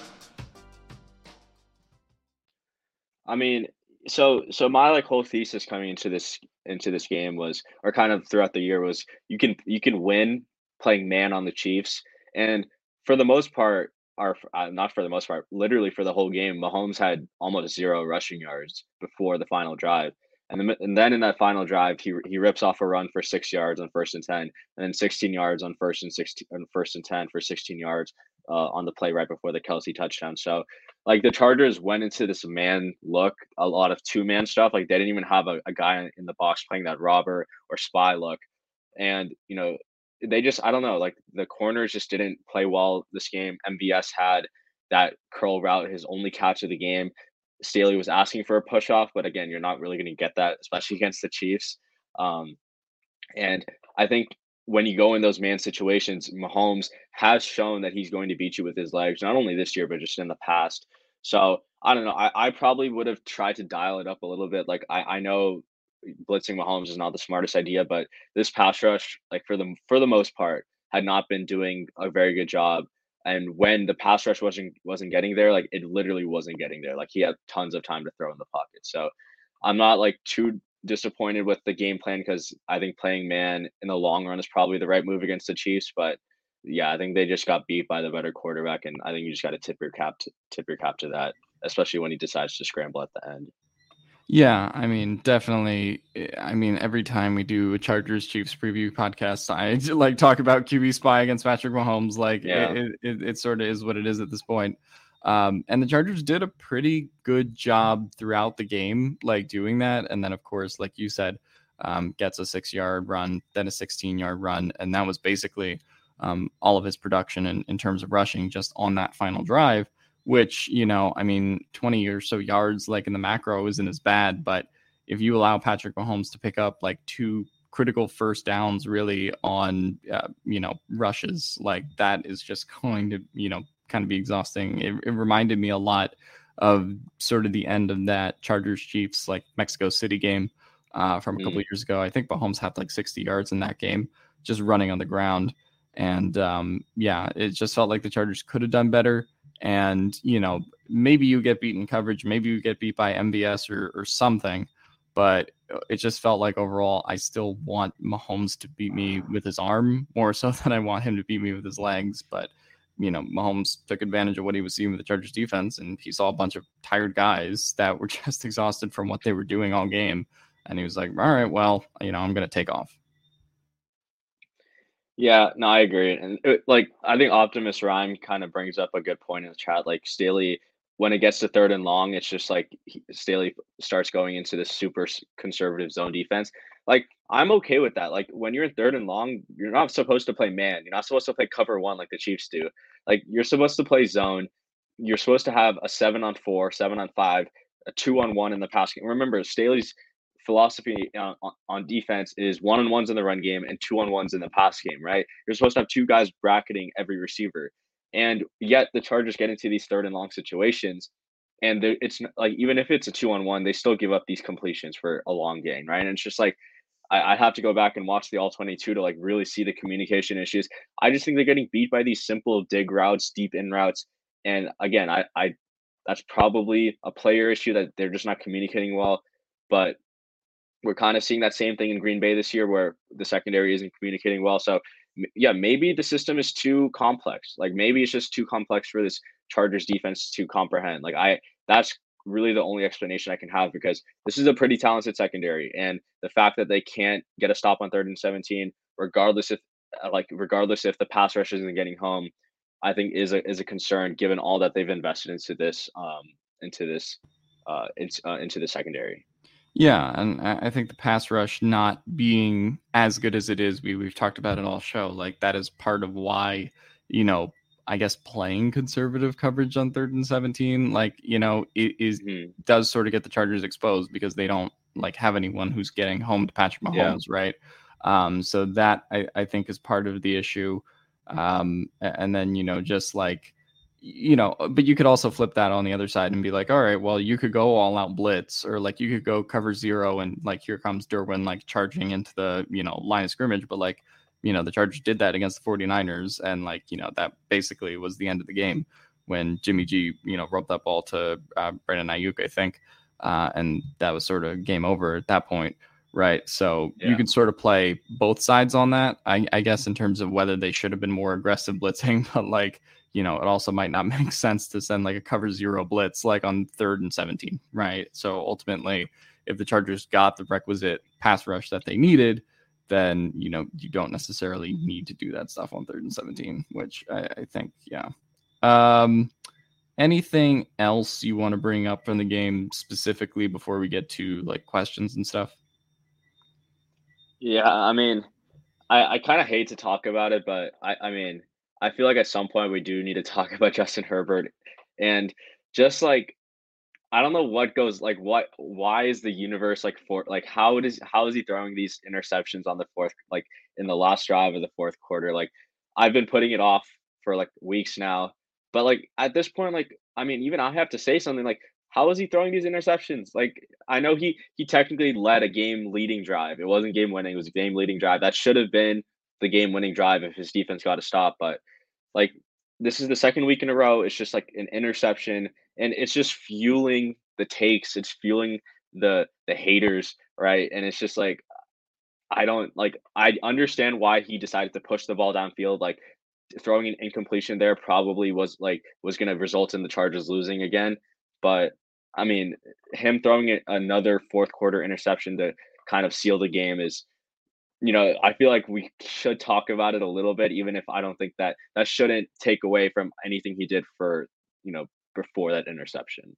I mean, so my whole thesis coming into this game was, or kind of throughout the year was, you can win playing man on the Chiefs, and for the most part, literally for the whole game, Mahomes had almost zero rushing yards before the final drive. And then in that final drive, he rips off a run for 6 yards on 1st and 10, and then 16 yards on 1st and 10 for 16 yards on the play right before the Kelce touchdown. So, the Chargers went into this man look, a lot of two-man stuff. They didn't even have a guy in the box playing that robber or spy look. And, you know, they just, I don't know, the corners just didn't play well this game. MBS had that curl route, his only catch of the game. Staley was asking for a push off, but again, you're not really going to get that, especially against the Chiefs. And I think when you go in those man situations, Mahomes has shown that he's going to beat you with his legs, not only this year, but just in the past. So I don't know. I probably would have tried to dial it up a little bit. Like I know blitzing Mahomes is not the smartest idea, but this pass rush, like for the most part, had not been doing a very good job. And when the pass rush wasn't getting there, like it literally wasn't getting there. Like he had tons of time to throw in the pocket. So I'm not like too disappointed with the game plan, because I think playing man in the long run is probably the right move against the Chiefs. But yeah, I think they just got beat by the better quarterback, and I think you just got to tip your cap to that, especially when he decides to scramble at the end. Yeah, I mean, definitely. I mean, every time we do a Chargers Chiefs preview podcast, I like talk about QB spy against Patrick Mahomes. Like, yeah. It sort of is what it is at this point. And the Chargers did a pretty good job throughout the game, like doing that. And then, of course, like you said, gets a 6-yard run, then a 16-yard run. And that was basically all of his production in terms of rushing just on that final drive. Which, you know, I mean, 20 or so yards, like in the macro, isn't as bad. But if you allow Patrick Mahomes to pick up like two critical first downs really on, you know, rushes, like that is just going to, you know, kind of be exhausting. It reminded me a lot of sort of the end of that Chargers Chiefs, like Mexico City game from a couple of years ago. I think Mahomes had like 60 yards in that game, just running on the ground. And yeah, it just felt like the Chargers could have done better. And, you know, maybe you get beat in coverage, maybe you get beat by MBS or something, but it just felt like overall, I still want Mahomes to beat me with his arm more so than I want him to beat me with his legs. But, you know, Mahomes took advantage of what he was seeing with the Chargers defense, and he saw a bunch of tired guys that were just exhausted from what they were doing all game. And he was like, all right, well, you know, I'm going to take off. Yeah, no, I agree. And I think Optimus Rhyme kind of brings up a good point in the chat. Like Staley, when it gets to third and long, it's just like Staley starts going into this super conservative zone defense. Like I'm okay with that. Like when you're third and long, you're not supposed to play man. You're not supposed to play cover one like the Chiefs do. Like you're supposed to play zone. You're supposed to have a 7-on-4, 7-on-5, a 2-on-1 in the pass game. Remember, Staley's philosophy on defense is 1-on-1s in the run game and 2-on-1s in the pass game, right? You're supposed to have two guys bracketing every receiver. And yet the Chargers get into these third and long situations, and it's like, even if it's a 2-on-1, they still give up these completions for a long gain, right? And it's just like, I have to go back and watch the All-22 to like really see the communication issues. I just think they're getting beat by these simple dig routes, deep in routes. And again, I that's probably a player issue that they're just not communicating well, but we're kind of seeing that same thing in Green Bay this year where the secondary isn't communicating well. So yeah, maybe the system is too complex. Like maybe it's just too complex for this Chargers defense to comprehend. Like that's really the only explanation I can have, because this is a pretty talented secondary, and the fact that they can't get a stop on 3rd and 17, regardless if the pass rush isn't getting home, I think is a concern given all that they've invested into the secondary. Yeah, and I think the pass rush not being as good as it is, we've talked about it all show. Like that is part of why, you know, I guess playing conservative coverage on 3rd and 17, like, you know, does sort of get the Chargers exposed, because they don't like have anyone who's getting home to Patrick Mahomes, right? So that I think is part of the issue. And then, you know, just like, you know, but you could also flip that on the other side and be like, all right, well, you could go all out blitz, or like you could go cover zero and like here comes Derwin like charging into the, you know, line of scrimmage. But like, you know, the Chargers did that against the 49ers, and like, you know, that basically was the end of the game when Jimmy G, you know, roped that ball to Brandon Ayuk, I think. And that was sort of game over at that point. Right. So you can sort of play both sides on that, I guess, in terms of whether they should have been more aggressive blitzing, but like, you know, it also might not make sense to send like a cover zero blitz like on 3rd and 17, right? So ultimately, if the Chargers got the requisite pass rush that they needed, then, you know, you don't necessarily need to do that stuff on 3rd and 17, which I think, yeah. Anything else you want to bring up from the game specifically before we get to like questions and stuff? Yeah, I mean, I kind of hate to talk about it, but I mean, I feel like at some point we do need to talk about Justin Herbert, and just like, I don't know what goes like, why is the universe like for, like, how is he throwing these interceptions on the fourth, like in the last drive of the fourth quarter? Like I've been putting it off for like weeks now. But, like, at this point, like, I mean, even I have to say something. Like, how is he throwing these interceptions? Like, I know he technically led a game-leading drive. It wasn't game-winning. It was a game-leading drive. That should have been the game-winning drive if his defense got a stop. But, like, this is the second week in a row. It's just, like, an interception. And it's just fueling the takes. It's fueling the haters, right? And it's just, like, I don't, like, I understand why he decided to push the ball downfield. Like, throwing an incompletion there probably was going to result in the Chargers losing again. But, I mean, him throwing another fourth quarter interception to kind of seal the game is, you know, I feel like we should talk about it a little bit, even if I don't think that shouldn't take away from anything he did for, you know, before that interception.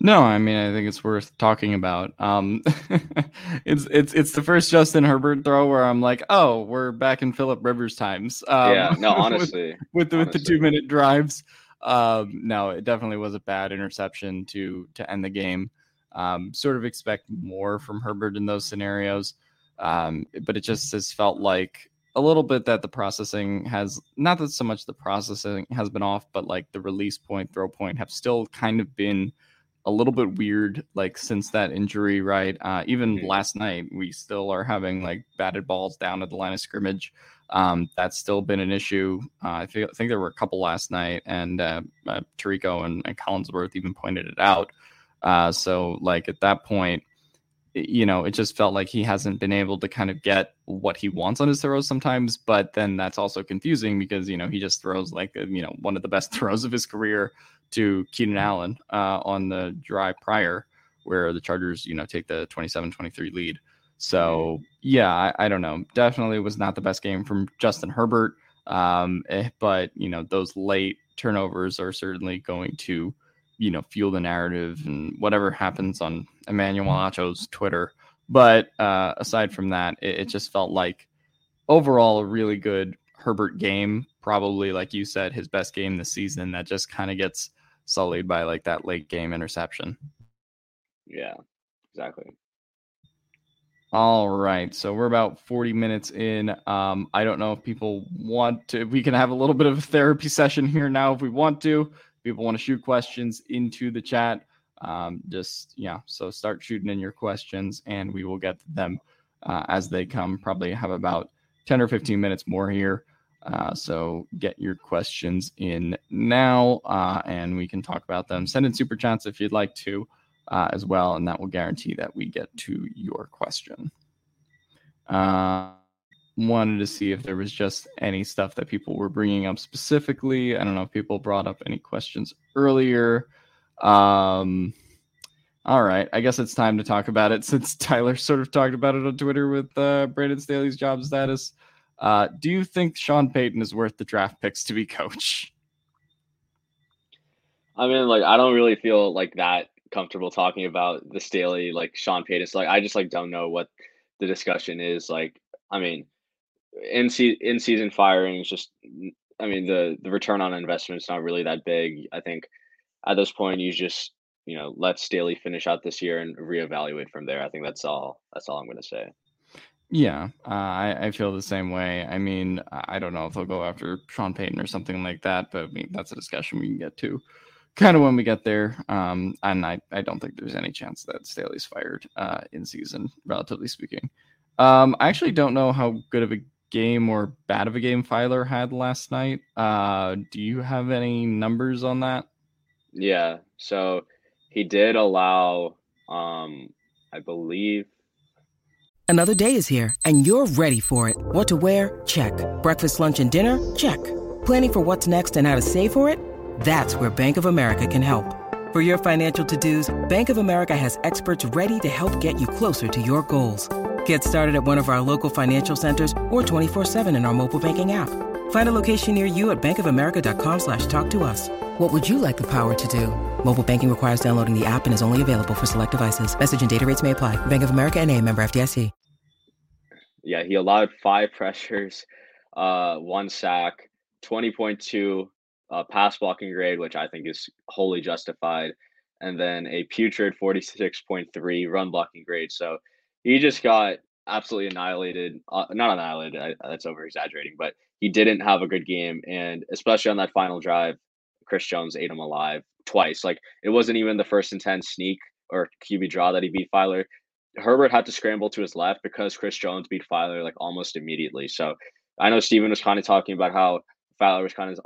No, I mean, I think it's worth talking about. It's the first Justin Herbert throw where I'm like, oh, we're back in Phillip Rivers times. Yeah, no, honestly. With the 2-minute drives. No, it definitely was a bad interception to end the game. Sort of expect more from Herbert in those scenarios. But it just has felt like a little bit that the processing has, not that so much the processing has been off, but like the release point, throw point have still kind of been a little bit weird, like since that injury, right? Even last night, we still are having like batted balls down at the line of scrimmage. That's still been an issue. I think there were a couple last night, and Tirico and Collinsworth even pointed it out. So like at that point, you know, it just felt like he hasn't been able to kind of get what he wants on his throws sometimes. But then that's also confusing because, you know, he just throws like, you know, one of the best throws of his career to Keenan Allen on the drive prior where the Chargers, you know, take the 27-23 lead. So, yeah, I don't know. Definitely was not the best game from Justin Herbert. But, you know, those late turnovers are certainly going to, you know, fuel the narrative and whatever happens on Emmanuel Acho's Twitter. But aside from that, it just felt like overall a really good Herbert game. Probably, like you said, his best game this season that just kind of gets sullied by like that late game interception. Yeah, exactly. All right. So we're about 40 minutes in. I don't know if people want to, we can have a little bit of a therapy session here now if we want to. People want to shoot questions into the chat. So start shooting in your questions and we will get to them as they come. Probably have about 10 or 15 minutes more here. So get your questions in now and we can talk about them. Send in super chats if you'd like to as well. And that will guarantee that we get to your question. Wanted to see if there was just any stuff that people were bringing up specifically. I don't know if people brought up any questions earlier. All right. I guess it's time to talk about it since Tyler sort of talked about it on Twitter with Brandon Staley's job status. Do you think Sean Payton is worth the draft picks to be coach? I mean, like, I don't really feel like that comfortable talking about the Staley, like Sean Payton. So, like, I just like don't know what the discussion is. Like, I mean, in season firings, just, I mean, the return on investment is not really that big. I think at this point, you just, you know, let Staley finish out this year and reevaluate from there. I think that's all. That's all I'm going to say. Yeah, I feel the same way. I mean, I don't know if they'll go after Sean Payton or something like that, but I mean, that's a discussion we can get to kind of when we get there. And I don't think there's any chance that Staley's fired in season, relatively speaking. I actually don't know how good of a game or bad of a game Filer had last night. Do you have any numbers on that? Yeah, so he did allow, I believe, another day is here, and you're ready for it. What to wear? Check. Breakfast, lunch, and dinner? Check. Planning for what's next and how to save for it? That's where Bank of America can help. For your financial to-dos, Bank of America has experts ready to help get you closer to your goals. Get started at one of our local financial centers or 24/7 in our mobile banking app. Find a location near you at bankofamerica.com/talktous. What would you like the power to do? Mobile banking requires downloading the app and is only available for select devices. Message and data rates may apply. Bank of America NA, member FDIC. Yeah, he allowed 5 pressures, 1 sack, 20.2 pass blocking grade, which I think is wholly justified, and then a putrid 46.3 run blocking grade. So he just got absolutely annihilated. Not annihilated, that's over exaggerating, but he didn't have a good game. And especially on that final drive, Chris Jones ate him alive twice. Like, it wasn't even the first and 10 sneak or QB draw that he beat Filer. Herbert had to scramble to his left because Chris Jones beat Filer like almost immediately. So I know Steven was kind of talking about how Filer was kind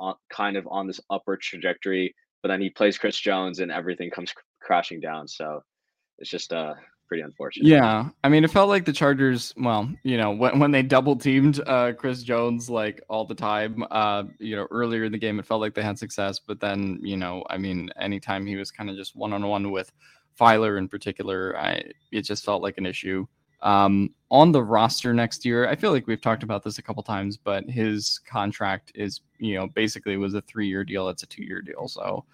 of on this upward trajectory, but then he plays Chris Jones and everything comes crashing down. So it's just pretty unfortunate. Yeah. I mean, it felt like the Chargers, well, you know, when they double teamed Chris Jones, like all the time, you know, earlier in the game, it felt like they had success, but then, you know, I mean, anytime he was kind of just one-on-one with Filer in particular, it just felt like an issue. On the roster next year, I feel like we've talked about this a couple times, but his contract is, you know, basically was a 3-year deal. It's a 2-year deal. So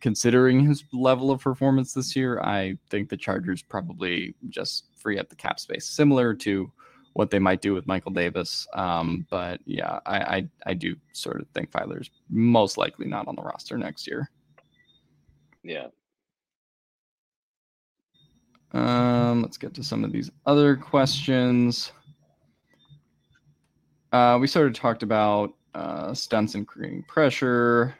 considering his level of performance this year, I think the Chargers probably just free up the cap space, similar to what they might do with Michael Davis. But yeah, I do sort of think Filer's most likely not on the roster next year. Yeah. Let's get to some of these other questions. We sort of talked about stunts and creating pressure.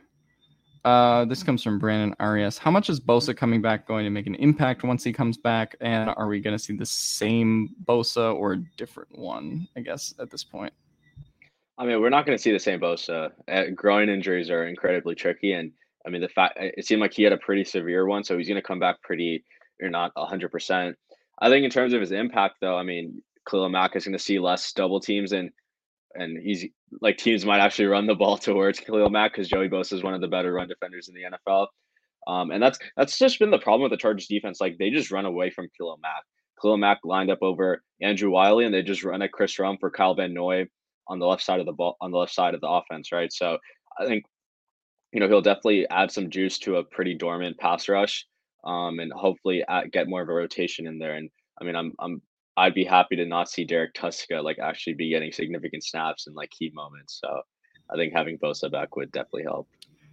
This comes from Brandon Arias. How much is Bosa coming back going to make an impact once he comes back? And are we going to see the same Bosa or a different one, I guess, at this point? I mean, we're not going to see the same Bosa. Groin injuries are incredibly tricky. And, I mean, it seemed like he had a pretty severe one, so he's going to come back pretty... You're not 100%. I think in terms of his impact, though, I mean, Khalil Mack is going to see less double teams, and he's like, teams might actually run the ball towards Khalil Mack because Joey Bosa is one of the better run defenders in the NFL. And that's just been the problem with the Chargers defense. Like, they just run away from Khalil Mack. Khalil Mack lined up over Andrew Wiley, and they just run at Chris Rumpf or Kyle Van Noy on the left side of the ball, on the left side of the offense, right? So I think, you know, he'll definitely add some juice to a pretty dormant pass rush. And hopefully get more of a rotation in there. And I mean, I'd be happy to not see Derek Tuska like actually be getting significant snaps in like key moments. So I think having Bosa back would definitely help.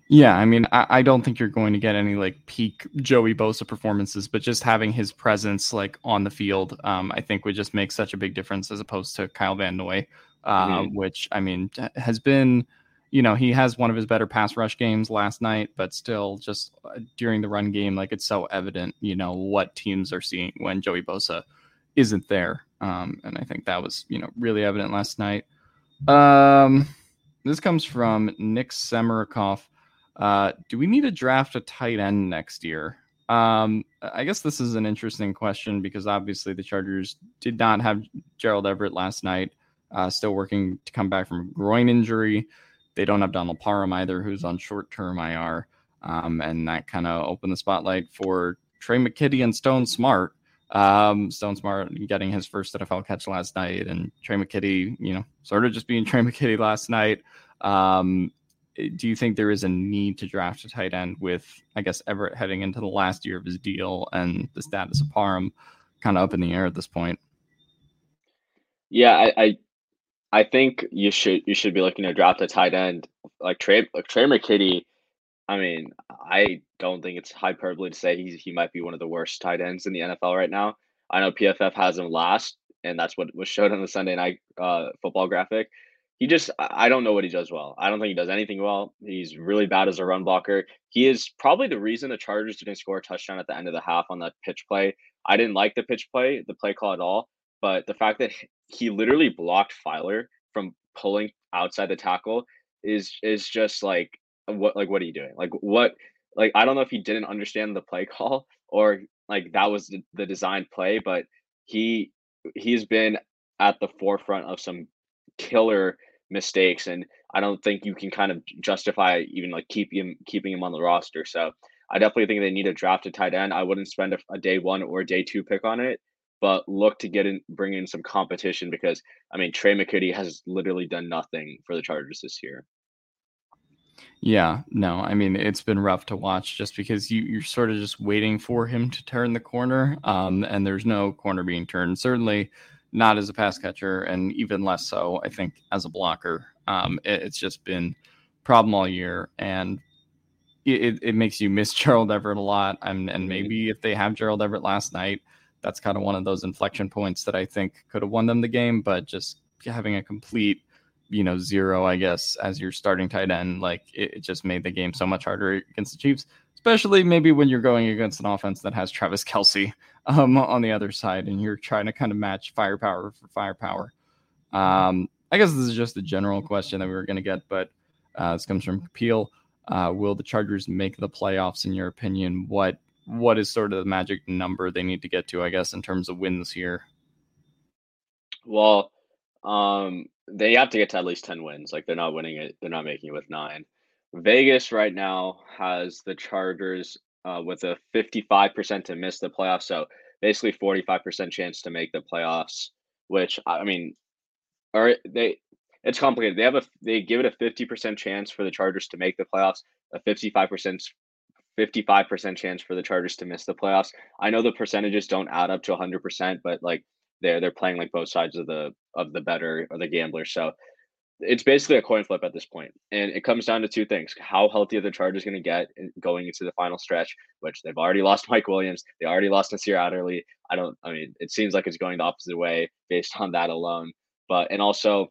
Yeah, I mean, I don't think you're going to get any like peak Joey Bosa performances, but just having his presence like on the field, I think would just make such a big difference as opposed to Kyle Van Noy, which I mean has been. You know, he has one of his better pass rush games last night, but still just during the run game, like it's so evident, you know, what teams are seeing when Joey Bosa isn't there. And I think that was, you know, really evident last night. This comes from Nick Semerikoff. Do we need to draft a tight end next year? I guess this is an interesting question because obviously the Chargers did not have Gerald Everett last night, still working to come back from a groin injury. They don't have Donald Parham either, who's on short-term IR, and that kind of opened the spotlight for Trey McKitty and Stone Smart. Stone Smart getting his first NFL catch last night, and Trey McKitty, you know, sort of just being Trey McKitty last night. Do you think there is a need to draft a tight end with, I guess, Everett heading into the last year of his deal and the status of Parham kind of up in the air at this point? Yeah, I think you should be looking to draft a tight end like Trey McKitty. I mean, I don't think it's hyperbole to say he might be one of the worst tight ends in the NFL right now. I know PFF has him last, and that's what was showed on the Sunday night football graphic. I don't know what he does well. I don't think he does anything well. He's really bad as a run blocker. He is probably the reason the Chargers didn't score a touchdown at the end of the half on that pitch play. I didn't like the play call at all. But the fact that he literally blocked Filer from pulling outside the tackle is just like, what are you doing? I don't know if he didn't understand the play call or like that was the designed play, but he's been at the forefront of some killer mistakes. And I don't think you can kind of justify even like keeping him on the roster. So I definitely think they need to draft a tight end. I wouldn't spend a day one or day two pick on it, but look to bring in some competition because, I mean, Trey McKitty has literally done nothing for the Chargers this year. Yeah, no, I mean, it's been rough to watch just because you're sort of just waiting for him to turn the corner, and there's no corner being turned, certainly not as a pass catcher, and even less so, I think, as a blocker. It's just been a problem all year, and it makes you miss Gerald Everett a lot, and maybe if they have Gerald Everett last night, that's kind of one of those inflection points that I think could have won them the game, but just having a complete zero, I guess, as your starting tight end, like it just made the game so much harder against the Chiefs, especially maybe when you're going against an offense that has Travis Kelce on the other side and you're trying to kind of match firepower for firepower. I guess this is just a general question that we were going to get, but this comes from Peel. Will the Chargers make the playoffs, in your opinion? What is sort of the magic number they need to get to, I guess, in terms of wins here? Well, they have to get to at least 10 wins. Like, they're not winning it. They're not making it with 9. Vegas right now has the Chargers with a 55% to miss the playoffs. So basically 45% chance to make the playoffs, which, I mean, it's complicated. They give it a 50% chance for the Chargers to make the playoffs, a 55% chance for the Chargers to miss the playoffs. I know the percentages don't add up to 100%, but like they're playing like both sides of the better or the gambler. So it's basically a coin flip at this point. And it comes down to two things: how healthy are the Chargers going to get going into the final stretch, which they've already lost Mike Williams. They already lost Nasir Adderley. It seems like it's going the opposite way based on that alone. But, and also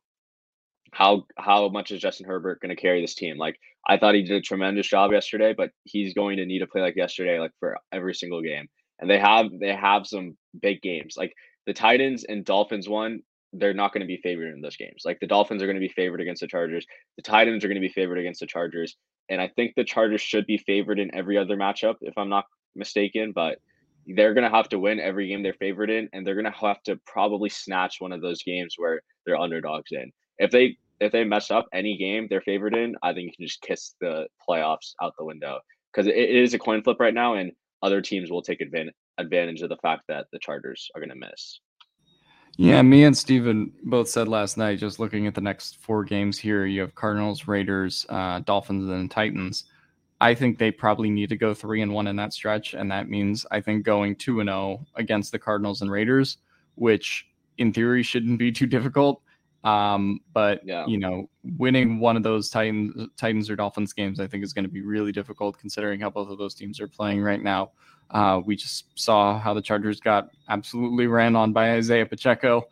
how much is Justin Herbert going to carry this team? Like, I thought he did a tremendous job yesterday, but he's going to need to play like yesterday, like for every single game. And they have some big games. Like the Titans and Dolphins one, they're not going to be favored in those games. Like the Dolphins are going to be favored against the Chargers. The Titans are going to be favored against the Chargers. And I think the Chargers should be favored in every other matchup, if I'm not mistaken, but they're going to have to win every game they're favored in, and they're going to have to probably snatch one of those games where they're underdogs in. If they mess up any game they're favored in, I think you can just kiss the playoffs out the window, because it is a coin flip right now, and other teams will take advantage of the fact that the Chargers are going to miss. Yeah, me and Steven both said last night, just looking at the next 4 games here, you have Cardinals, Raiders, Dolphins, and Titans. I think they probably need to go 3-1 in that stretch, and that means I think going 2-0 against the Cardinals and Raiders, which in theory shouldn't be too difficult. But yeah, winning one of those Titans or Dolphins games, I think, is going to be really difficult considering how both of those teams are playing right now. We just saw how the Chargers got absolutely ran on by Isaiah Pacheco.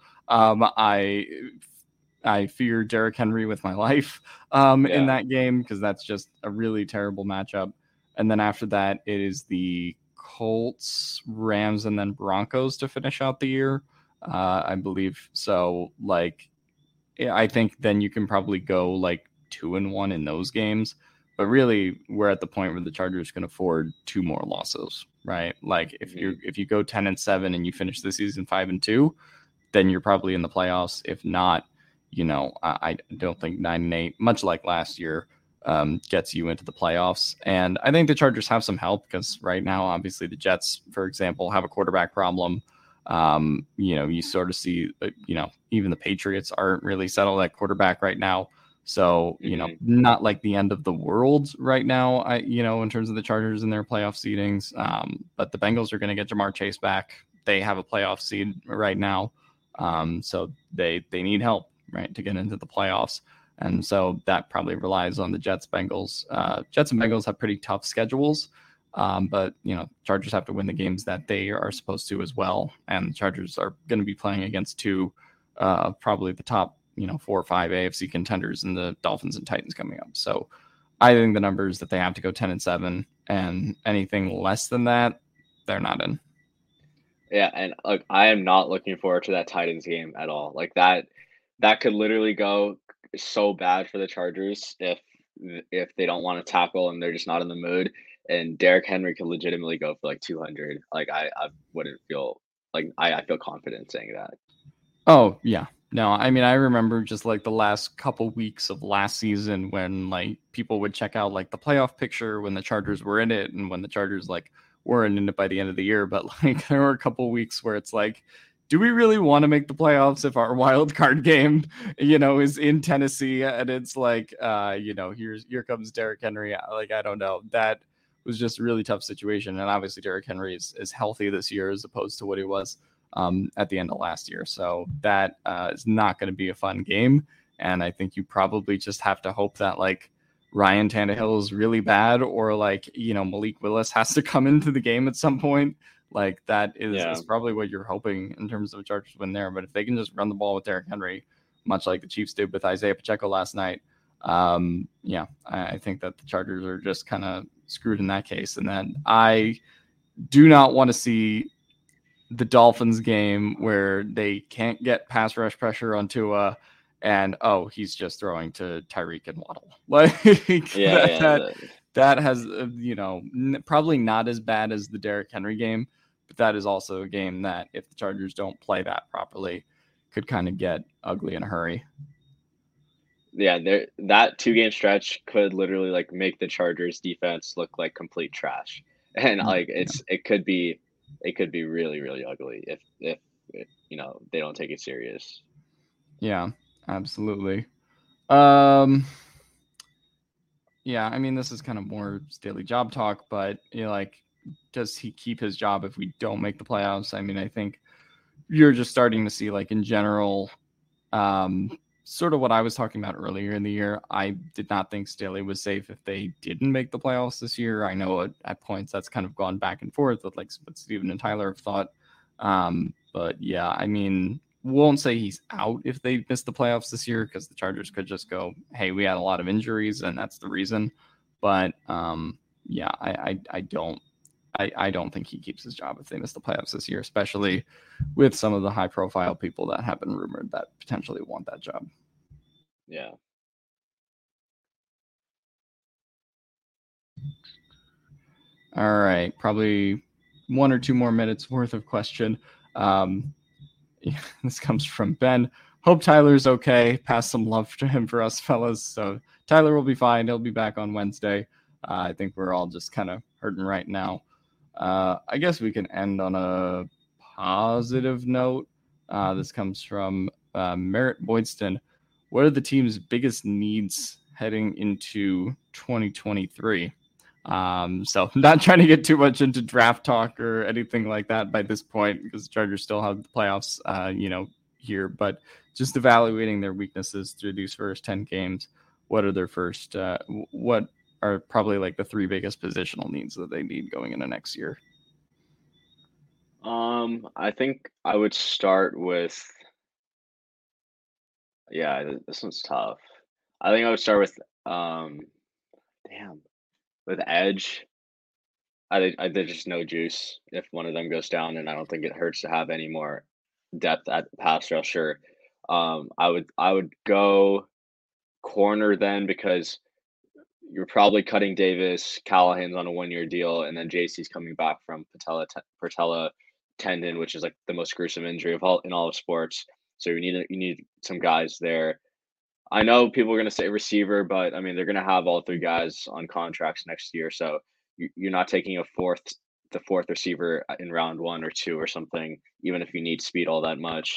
I fear Derrick Henry with my life in that game, because that's just a really terrible matchup. And then after that, it is the Colts, Rams, and then Broncos to finish out the year, I believe. So, like, I think then you can probably go like 2-1 in those games. But really, we're at the point where the Chargers can afford 2 more losses, right? Like, if you go 10-7 and you finish the season 5-2, then you're probably in the playoffs. If not, I don't think 9-8, much like last year, gets you into the playoffs. And I think the Chargers have some help, because right now, obviously, the Jets, for example, have a quarterback problem. You sort of see, even the Patriots aren't really settled at quarterback right now. So, not like the end of the world right now, in terms of the Chargers and their playoff seedings. But the Bengals are going to get Jamar Chase back. They have a playoff seed right now. So they need help, right, to get into the playoffs. And so that probably relies on the Jets, Bengals. Jets and Bengals have pretty tough schedules, but, Chargers have to win the games that they are supposed to as well. And the Chargers are going to be playing against 2 probably the top, 4 or 5 AFC contenders in the Dolphins and Titans coming up. So I think the numbers that they have to go 10-7, and anything less than that, they're not in. Yeah, and look, I am not looking forward to that Titans game at all. Like that could literally go so bad for the Chargers if they don't want to tackle and they're just not in the mood. And Derrick Henry could legitimately go for like 200. Like I wouldn't feel like I feel confident saying that. Oh yeah. No, I mean, I remember just like the last couple weeks of last season when like people would check out like the playoff picture when the Chargers were in it, and when the Chargers like weren't in it by the end of the year. But like there were a couple weeks where it's like, do we really want to make the playoffs if our wild card game, is in Tennessee? And it's like, here comes Derrick Henry. Like, I don't know. That was just a really tough situation. And obviously Derrick Henry is healthy this year as opposed to what he was at the end of last year. So that is not going to be a fun game. And I think you probably just have to hope that like Ryan Tannehill is really bad, or like, Malik Willis has to come into the game at some point. Like that is probably what you're hoping in terms of Chargers win there. But if they can just run the ball with Derrick Henry, much like the Chiefs did with Isaiah Pacheco last night. I think that the Chargers are just kind of screwed in that case. And then I do not want to see the Dolphins game where they can't get pass rush pressure on Tua and, oh, he's just throwing to Tyreek and Waddle. That has, probably not as bad as the Derrick Henry game, but that is also a game that if the Chargers don't play that properly could kind of get ugly in a hurry. Yeah, that two-game stretch could literally, make the Chargers defense look like complete trash. And, it could be really, really ugly if they don't take it serious. Yeah, absolutely. This is kind of more Staley job talk, but, does he keep his job if we don't make the playoffs? I mean, I think you're just starting to see, in general, sort of what I was talking about earlier in the year. I did not think Staley was safe if they didn't make the playoffs this year. I know at points that's kind of gone back and forth with what Steven and Tyler have thought. Won't say he's out if they miss the playoffs this year, because the Chargers could just go, hey, we had a lot of injuries and that's the reason. But I don't think he keeps his job if they miss the playoffs this year, especially with some of the high-profile people that have been rumored that potentially want that job. Yeah. All right. Probably one or two more minutes worth of question. This comes from Ben. Hope Tyler's okay. Pass some love to him for us, fellas. So Tyler will be fine. He'll be back on Wednesday. I think we're all just kind of hurting right now. I guess we can end on a positive note. This comes from Merritt Boydston. What are the team's biggest needs heading into 2023? So I'm not trying to get too much into draft talk or anything like that by this point, because the Chargers still have the playoffs, here, but just evaluating their weaknesses through these first 10 games. What are their first, what are probably the three biggest positional needs that they need going into next year? I think I would start with, this one's tough. I think I would start with, with edge. I there's just no juice if one of them goes down, and I don't think it hurts to have any more depth at pass rusher. I would go corner then, because you're probably cutting Davis. Callahan's on a one-year deal, and then JC's coming back from patella tendon, which is the most gruesome injury of all of sports. So you need some guys there. I know people are going to say receiver, but they're going to have all three guys on contracts next year, so you're not taking the fourth receiver in round one or two or something, even if you need speed all that much.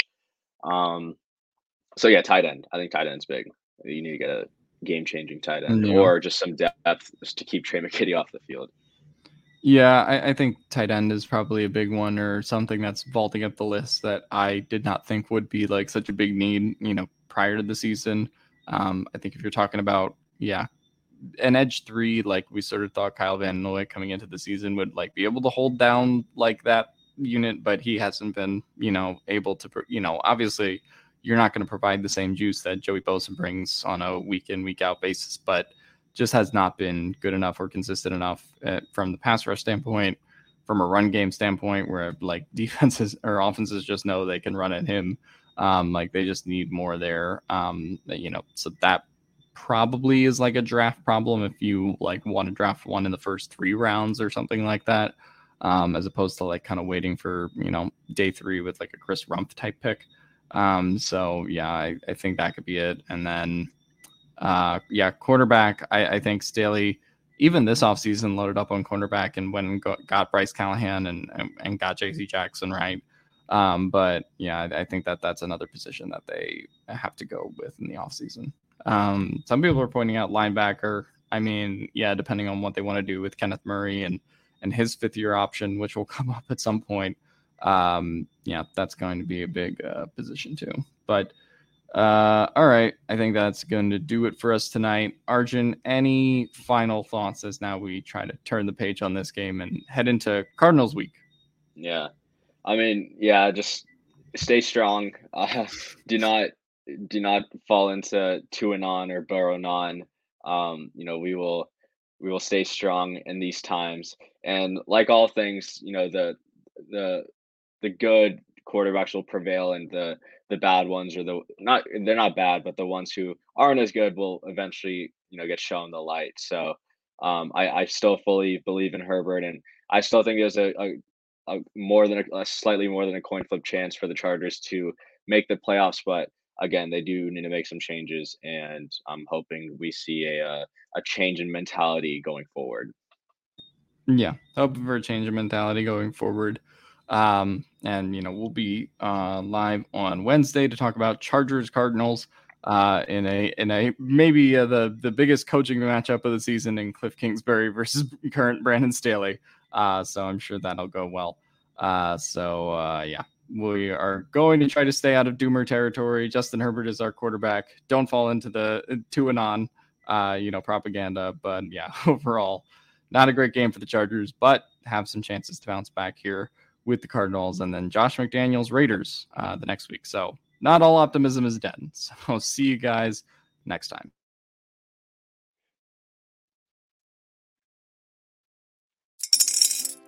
Tight end. I think tight end's big. You need to get a game-changing tight end, or just some depth to keep Trey McKitty off the field. Yeah, I think tight end is probably a big one, or something that's vaulting up the list that I did not think would be such a big need, prior to the season. I think if you're talking about, an edge three, we sort of thought Kyle Van Noy coming into the season would be able to hold down that unit, but he hasn't been, able to, obviously you're not going to provide the same juice that Joey Bosa brings on a week in, week out basis, but just has not been good enough or consistent enough from the pass rush standpoint, from a run game standpoint, where defenses or offenses just know they can run at him. They just need more there. So that probably is a draft problem if you want to draft one in the first three rounds or something like that, as opposed to kind of waiting for day three with a Chris Rumpf type pick. I think that could be it. And then quarterback. I think Staley, even this offseason, loaded up on cornerback and went and got Bryce Callahan and got JC Jackson right. I think that's another position that they have to go with in the offseason. Some people are pointing out linebacker. Depending on what they want to do with Kenneth Murray and his fifth-year option, which will come up at some point. That's going to be a big position too. But all right, I think that's going to do it for us tonight. Arjun, any final thoughts as now we try to turn the page on this game and head into Cardinals week? Yeah. Just stay strong. Do not do not fall into Tuanon or Baronon. We will stay strong in these times. And like all things, the good quarterbacks will prevail, and the bad ones, or they're not bad, but the ones who aren't as good will eventually, get shown the light. So I still fully believe in Herbert, and I still think there's a slightly more than a coin flip chance for the Chargers to make the playoffs. But again, they do need to make some changes, and I'm hoping we see a change in mentality going forward. Yeah, hoping for a change in mentality going forward. And we'll be live on Wednesday to talk about Chargers Cardinals in a maybe the biggest coaching matchup of the season in Cliff Kingsbury versus current Brandon Staley. So I'm sure that'll go well. So we are going to try to stay out of doomer territory. Justin Herbert is our quarterback. Don't fall into the Tuanon propaganda. But yeah, overall, not a great game for the Chargers, but have some chances to bounce back here with the Cardinals, and then Josh McDaniels Raiders the next week. So not all optimism is dead. So I'll see you guys next time.